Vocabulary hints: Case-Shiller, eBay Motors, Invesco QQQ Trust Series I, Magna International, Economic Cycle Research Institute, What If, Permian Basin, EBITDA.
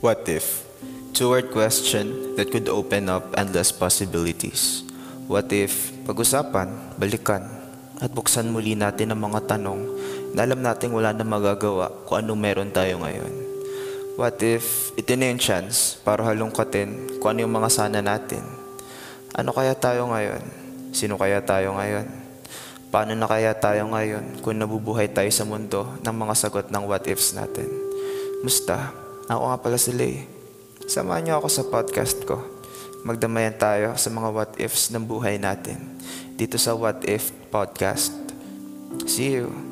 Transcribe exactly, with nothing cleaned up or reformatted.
What if? Two-word question that could open up endless possibilities. What if pag-usapan, balikan, at buksan muli natin ang mga tanong na alam natin wala na magagawa kung ano meron tayo ngayon. What if ito na yung chance para halungkatin kung ano yung mga sana natin? Ano kaya tayo ngayon? Sino kaya tayo ngayon? Paano na kaya tayo ngayon kung nabubuhay tayo sa mundo ng mga sagot ng what ifs natin? Musta? Ako nga pala sila eh. Samahan niyo ako sa podcast ko. Magdamayan tayo sa mga what ifs ng buhay natin dito sa What If Podcast. See you!